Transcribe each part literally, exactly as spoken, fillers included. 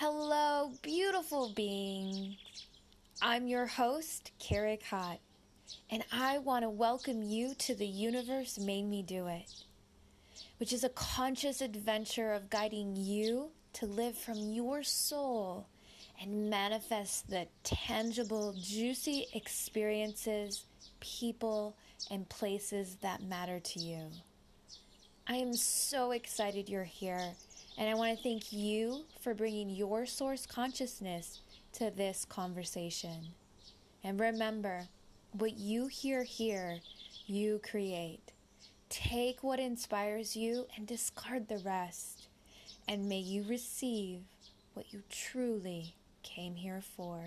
Hello, beautiful beings. I'm your host, Kerry Kott, and I want to welcome you to the Universe Made Me Do It, which is a conscious adventure of guiding you to live from your soul and manifest the tangible, juicy experiences, people, and places that matter to you. I am so excited you're here, and I want to thank you for bringing your source consciousness to this conversation. And remember, what you hear here, you create. Take what inspires you and discard the rest. And may you receive what you truly came here for.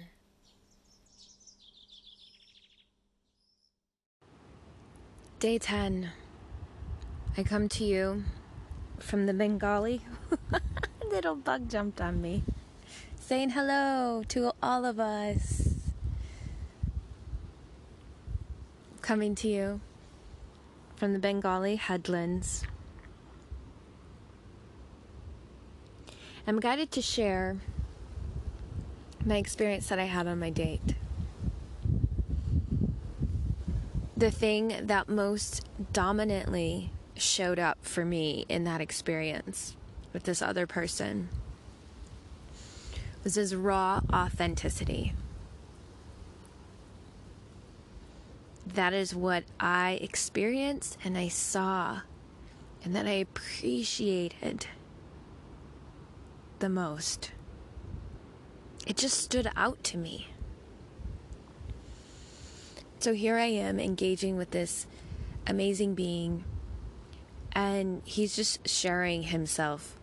Day ten. I come to you from the Bangalley. Little bug jumped on me, saying hello to all of us. Coming to you from the Bangalley Headlands. I'm guided to share my experience that I had on my date. The thing that most dominantly showed up for me in that experience with this other person was his raw authenticity. That is what I experienced and I saw, and that I appreciated the most. It just stood out to me. So here I am engaging with this amazing being, and he's just sharing himself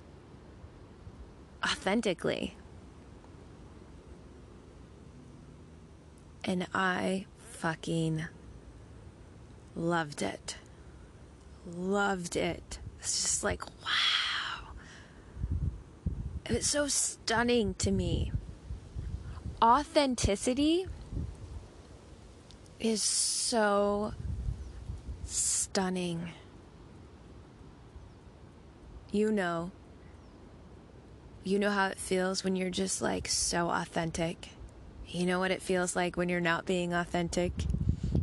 authentically. And I fucking loved it. Loved it. It's just like, wow. It was so stunning to me. Authenticity is so stunning. You know. You know how it feels when you're just like so authentic. You know what it feels like when you're not being authentic.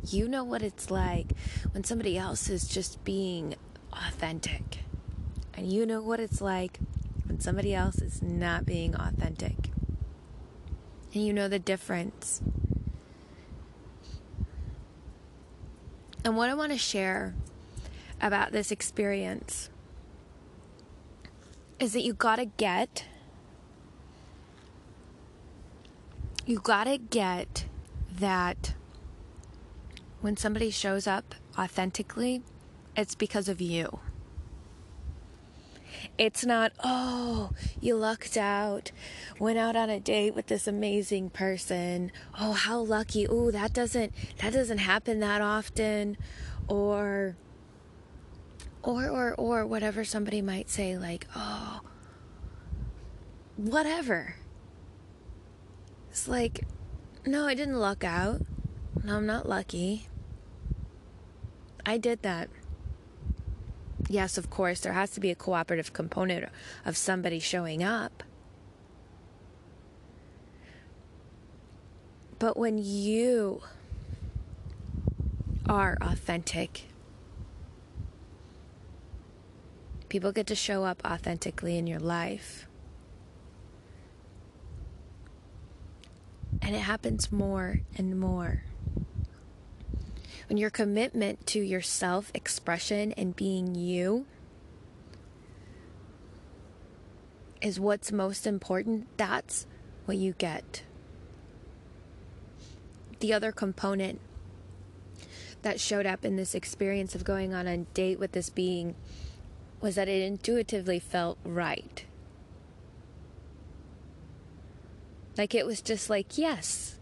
You know what it's like when somebody else is just being authentic. And you know what it's like when somebody else is not being authentic. And you know the difference. And what I want to share about this experience is that you gotta get, you gotta get that when somebody shows up authentically, it's because of you. It's not, oh, you lucked out, went out on a date with this amazing person. Oh, how lucky. Ooh, that doesn't that doesn't happen that often. Or or or or whatever somebody might say, like, oh, whatever. It's like, no, I didn't luck out. No, I'm not lucky. I did that. Yes, of course, there has to be a cooperative component of somebody showing up. But when you are authentic, people get to show up authentically in your life. And it happens more and more. When your commitment to your self-expression and being you is what's most important, that's what you get. The other component that showed up in this experience of going on a date with this being was that it intuitively felt right. Like it was just like, yes,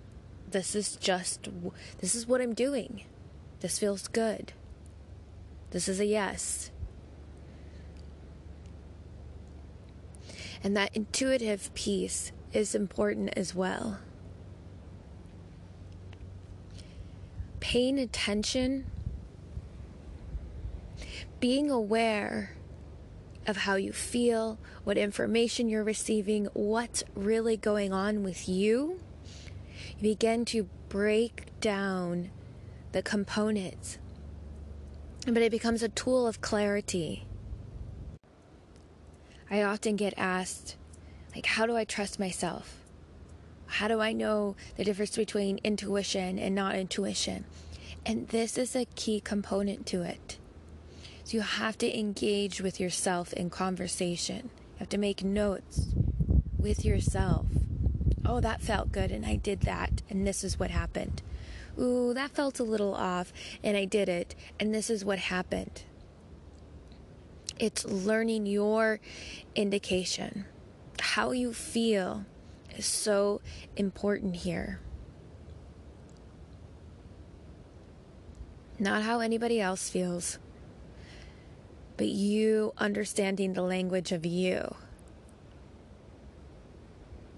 this is just, this is what I'm doing. This feels good. This is a yes. And that intuitive piece is important as well. Paying attention, being aware of how you feel, what information you're receiving, what's really going on with you. You begin to break down the components, but it becomes a tool of clarity. I often get asked, like, how do I trust myself? How do I know the difference between intuition and not intuition? And this is a key component to it. So you have to engage with yourself in conversation. You have to make notes with yourself. Oh, that felt good, and I did that, and this is what happened. Ooh, that felt a little off, and I did it, and this is what happened. It's learning your indication. How you feel is so important here. Not how anybody else feels, but you understanding the language of you.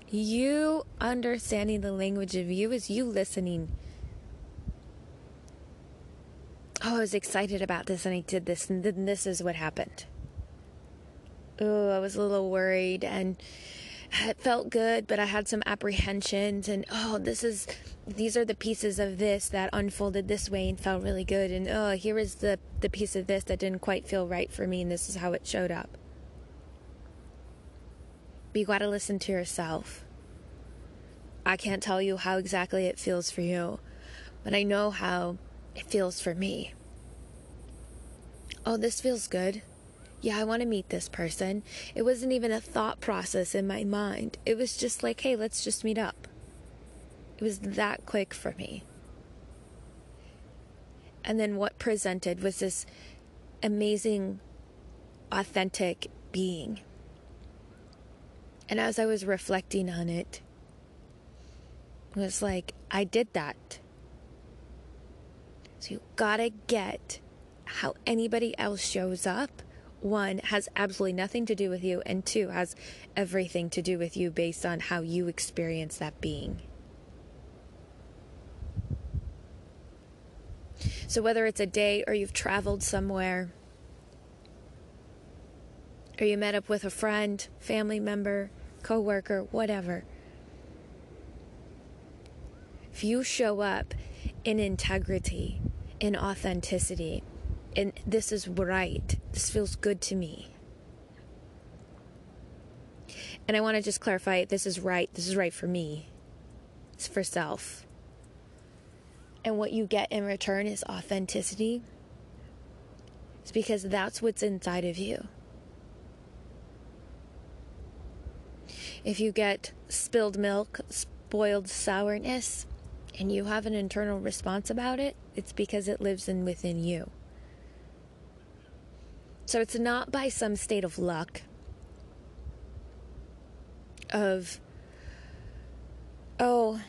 You understanding the language of you is you listening. Oh, I was excited about this and I did this and then this is what happened. Oh, I was a little worried and it felt good, but I had some apprehensions, and oh, this is, these are the pieces of this that unfolded this way and felt really good, and oh, here is the, the piece of this that didn't quite feel right for me, and this is how it showed up. But you got to listen to yourself. I can't tell you how exactly it feels for you, but I know how it feels for me. Oh, this feels good. Yeah, I want to meet this person. It wasn't even a thought process in my mind. It was just like, hey, let's just meet up. It was that quick for me. And then what presented was this amazing, authentic being. And as I was reflecting on it, it was like, I did that. So you gotta get how anybody else shows up. One, has absolutely nothing to do with you, and two, has everything to do with you based on how you experience that being. So whether it's a date or you've traveled somewhere or you met up with a friend, family member, coworker, whatever, if you show up in integrity, in authenticity, and this is right, this feels good to me. And I want to just clarify, this is right, this is right for me. It's for self. And what you get in return is authenticity. It's because that's what's inside of you. If you get spilled milk, spoiled sourness, and you have an internal response about it, it's because it lives in within you. So it's not by some state of luck of, oh,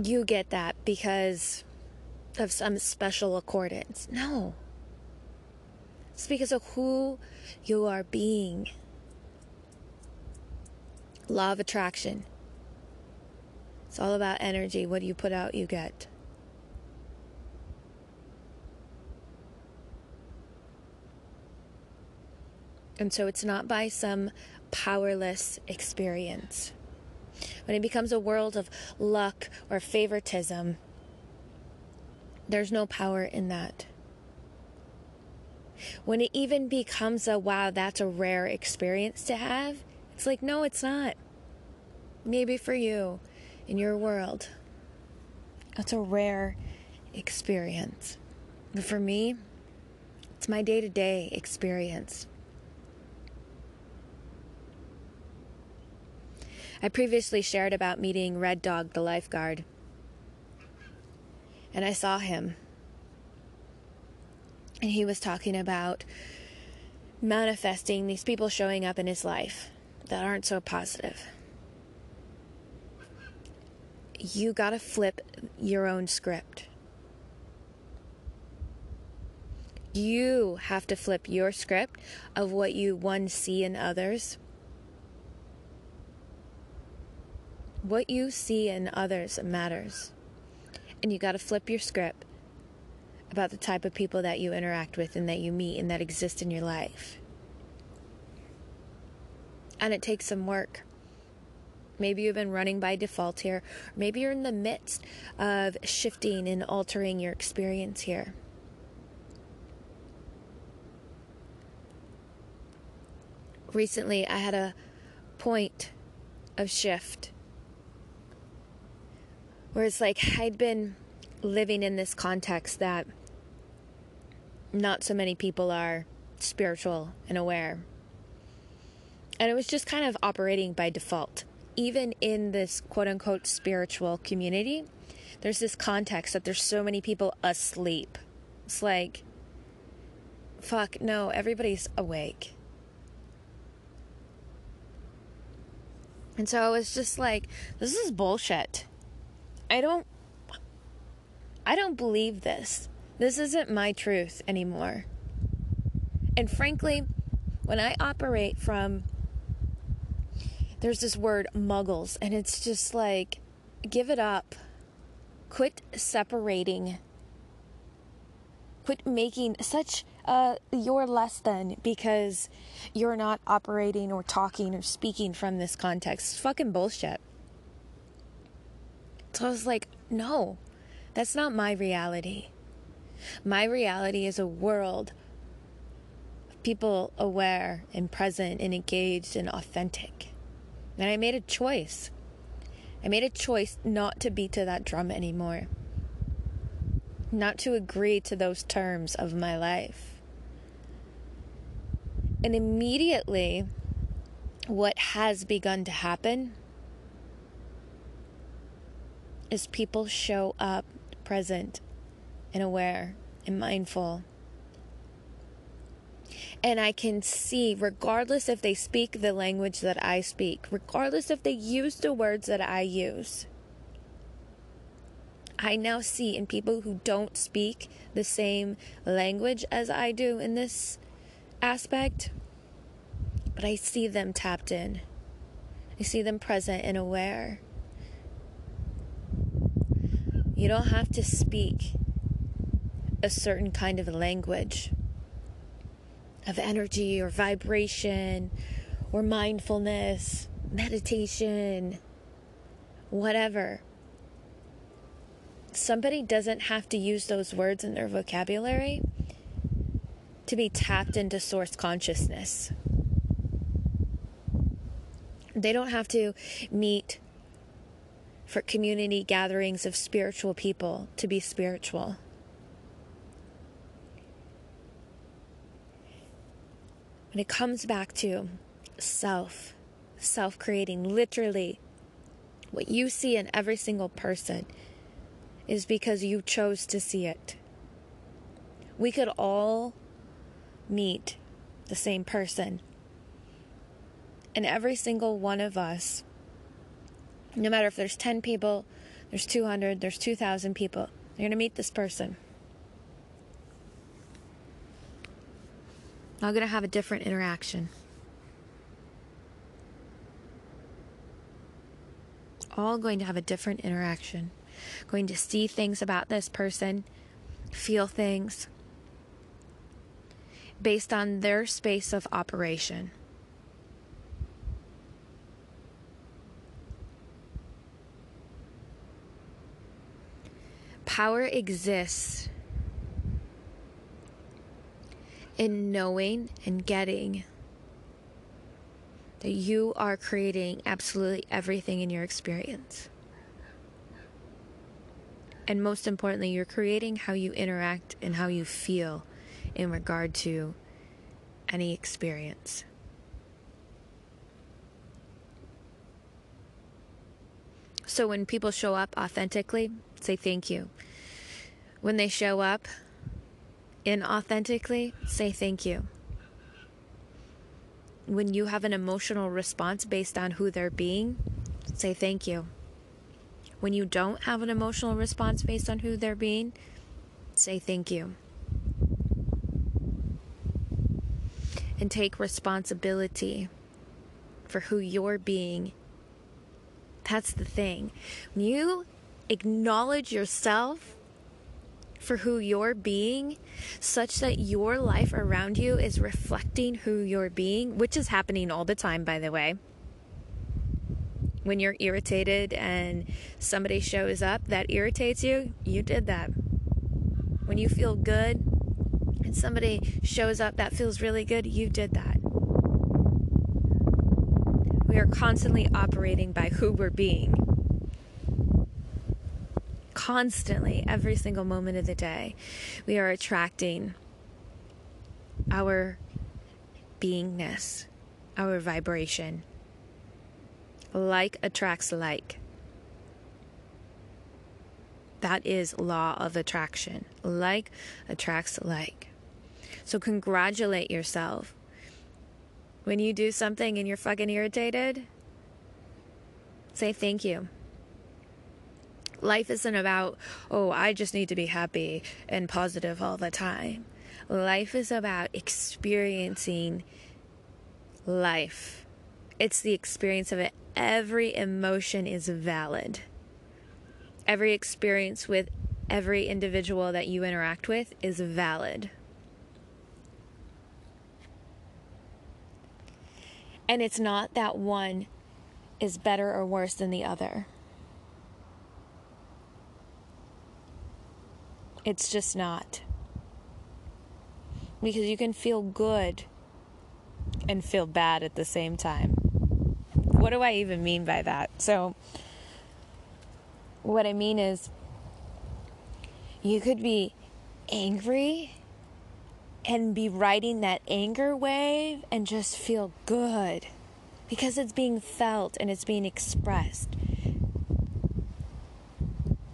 you get that because of some special accordance. No. It's because of who you are being. Law of attraction. It's all about energy. What you put out, you get. And so it's not by some powerless experience. When it becomes a world of luck or favoritism, there's no power in that. When it even becomes a, wow, that's a rare experience to have, it's like, no, it's not. Maybe for you, in your world, that's a rare experience. But for me, it's my day-to-day experience. I previously shared about meeting Red Dog, the lifeguard, and I saw him, and he was talking about manifesting these people showing up in his life that aren't so positive. You gotta flip your own script. You have to flip your script of what you one see in others. What you see in others matters. And you got to flip your script about the type of people that you interact with and that you meet and that exist in your life. and it takes some work. Maybe you've been running by default here. Maybe you're in the midst of shifting and altering your experience here. Recently, I had a point of shift where it's like I'd been living in this context that not so many people are spiritual and aware. And it was just kind of operating by default. Even in this quote-unquote spiritual community, there's this context that there's so many people asleep. It's like, fuck, no, everybody's awake. And so I was just like, this is bullshit. I don't, I don't believe this. This isn't my truth anymore. And frankly, when I operate from, there's this word muggles, and it's just like, give it up. Quit separating. Quit making such uh, you're less than because you're not operating or talking or speaking from this context. It's fucking bullshit. So I was like, no, that's not my reality. My reality is a world of people aware and present and engaged and authentic. And I made a choice. I made a choice not to beat to that drum anymore. Not to agree to those terms of my life. And immediately, what has begun to happen is people show up present and aware and mindful. And I can see, regardless if they speak the language that I speak, regardless if they use the words that I use, I now see in people who don't speak the same language as I do in this aspect, but I see them tapped in. I see them present and aware. You don't have to speak a certain kind of language, of energy or vibration or mindfulness, meditation, whatever. Somebody doesn't have to use those words in their vocabulary to be tapped into source consciousness. They don't have to meet for community gatherings of spiritual people to be spiritual. And it comes back to self, self-creating. Literally, what you see in every single person is because you chose to see it. We could all meet the same person. And every single one of us, no matter if there's ten people, there's two hundred, there's two thousand people, you're going to meet this person. I'm going to have a different interaction. All going to have a different interaction. Going to see things about this person, feel things based on their space of operation. Power exists in knowing and getting that you are creating absolutely everything in your experience. And most importantly, you're creating how you interact and how you feel in regard to any experience. So when people show up authentically, say thank you. When they show up inauthentically, say thank you. When you have an emotional response based on who they're being, say thank you. When you don't have an emotional response based on who they're being, say thank you. And take responsibility for who you're being. That's the thing. When you acknowledge yourself for who you're being, such that your life around you is reflecting who you're being, which is happening all the time, by the way. When you're irritated and somebody shows up that irritates you, you did that. When you feel good and somebody shows up that feels really good, you did that. We are constantly operating by who we're being. Constantly, every single moment of the day, we are attracting our beingness, our vibration. Like attracts like. That is law of attraction. Like attracts like. So congratulate yourself. When you do something and you're fucking irritated, say thank you. Life isn't about, oh, I just need to be happy and positive all the time. Life is about experiencing life. It's the experience of it. Every emotion is valid. Every experience with every individual that you interact with is valid. And it's not that one is better or worse than the other. It's just not. Because you can feel good and feel bad at the same time. What do I even mean by that? So, what I mean is, you could be angry and be riding that anger wave and just feel good because it's being felt and it's being expressed.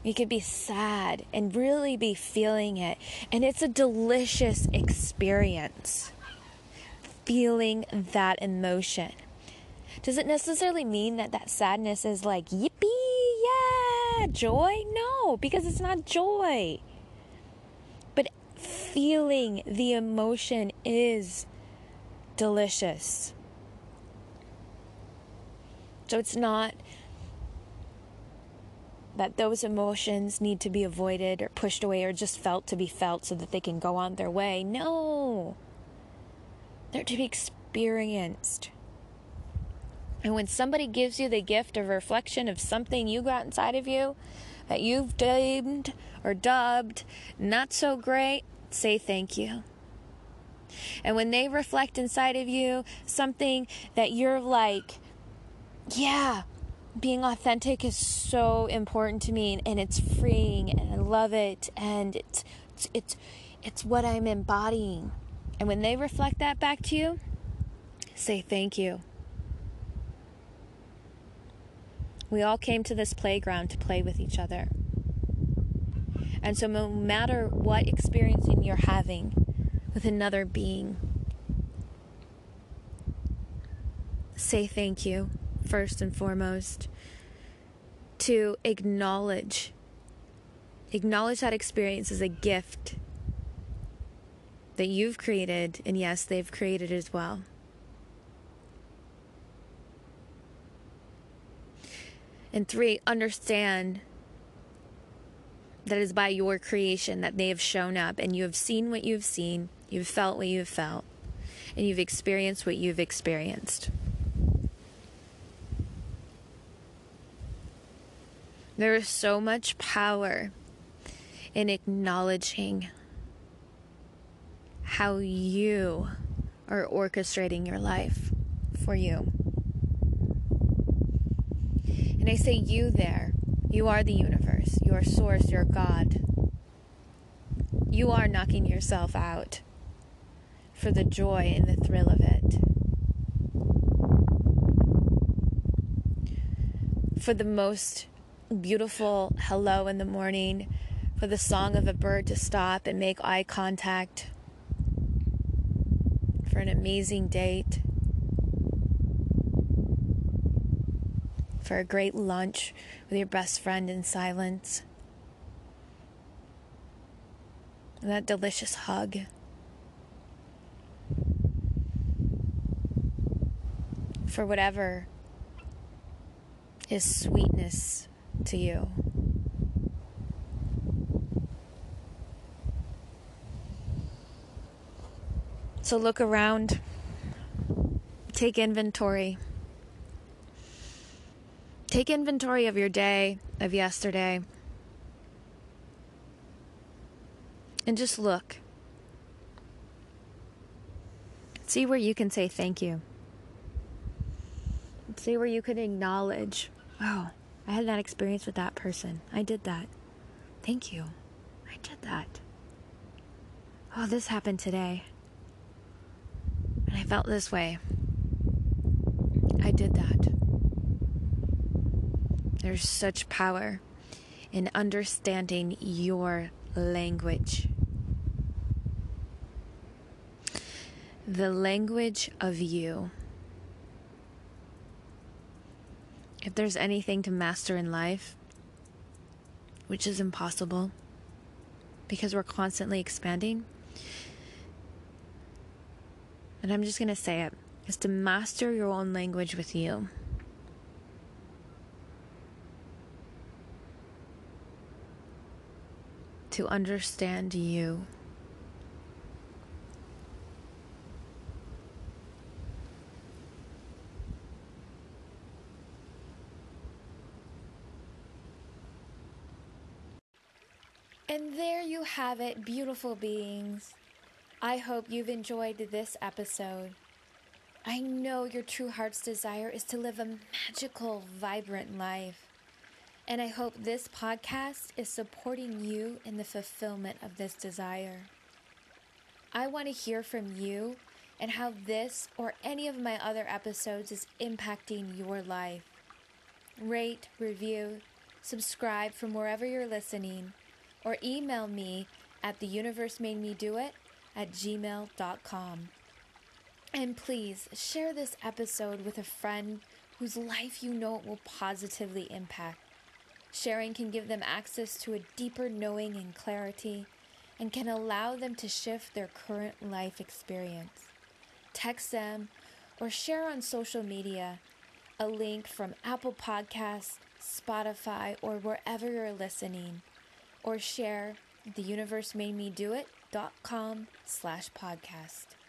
You could be sad and really be feeling it, and it's a delicious experience, feeling that emotion. Doesn't necessarily mean that that sadness is like, yippee, yeah, joy. No, because it's not joy. But feeling the emotion is delicious. So it's not that those emotions need to be avoided or pushed away or just felt to be felt so that they can go on their way. No, they're to be experienced. And when somebody gives you the gift of reflection of something you got inside of you that you've deemed or dubbed not so great, say thank you. And when they reflect inside of you something that you're like, yeah, being authentic is so important to me, and it's freeing, and I love it, and it's it's it's, it's what I'm embodying. And when they reflect that back to you, say thank you. We all came to this playground to play with each other. And so no matter what experiencing you're having with another being, say thank you first and foremost, to acknowledge. Acknowledge that experience is a gift that you've created, and yes, they've created as well. And three, understand that it is by your creation that they have shown up, and you have seen what you've seen, you've felt what you've felt, and you've experienced what you've experienced. There is so much power in acknowledging how you are orchestrating your life for you. And I say you there. You are the universe, your source, your God. You are knocking yourself out for the joy and the thrill of it. For the most beautiful hello in the morning, for the song of a bird to stop and make eye contact, for an amazing date, for a great lunch with your best friend in silence, and that delicious hug. For whatever is sweetness to you. So look around, take inventory. Take inventory of your day, of yesterday, and just look. See where you can say thank you. See where you can acknowledge, wow, I had that experience with that person. I did that. Thank you. I did that. Oh, this happened today. And I felt this way. I did that. There's such power in understanding your language. The language of you. If there's anything to master in life, which is impossible because we're constantly expanding, and I'm just going to say it, is to master your own language with you. To understand you. And there you have it, beautiful beings. I hope you've enjoyed this episode. I know your true heart's desire is to live a magical, vibrant life. And I hope this podcast is supporting you in the fulfillment of this desire. I want to hear from you and how this or any of my other episodes is impacting your life. Rate, review, subscribe from wherever you're listening, or email me at the universe made me do it at gmail dot com. And please share this episode with a friend whose life you know it will positively impact. Sharing can give them access to a deeper knowing and clarity, and can allow them to shift their current life experience. Text them or share on social media a link from Apple Podcasts, Spotify, or wherever you're listening, or share theuniversemademedoit.com slash podcast.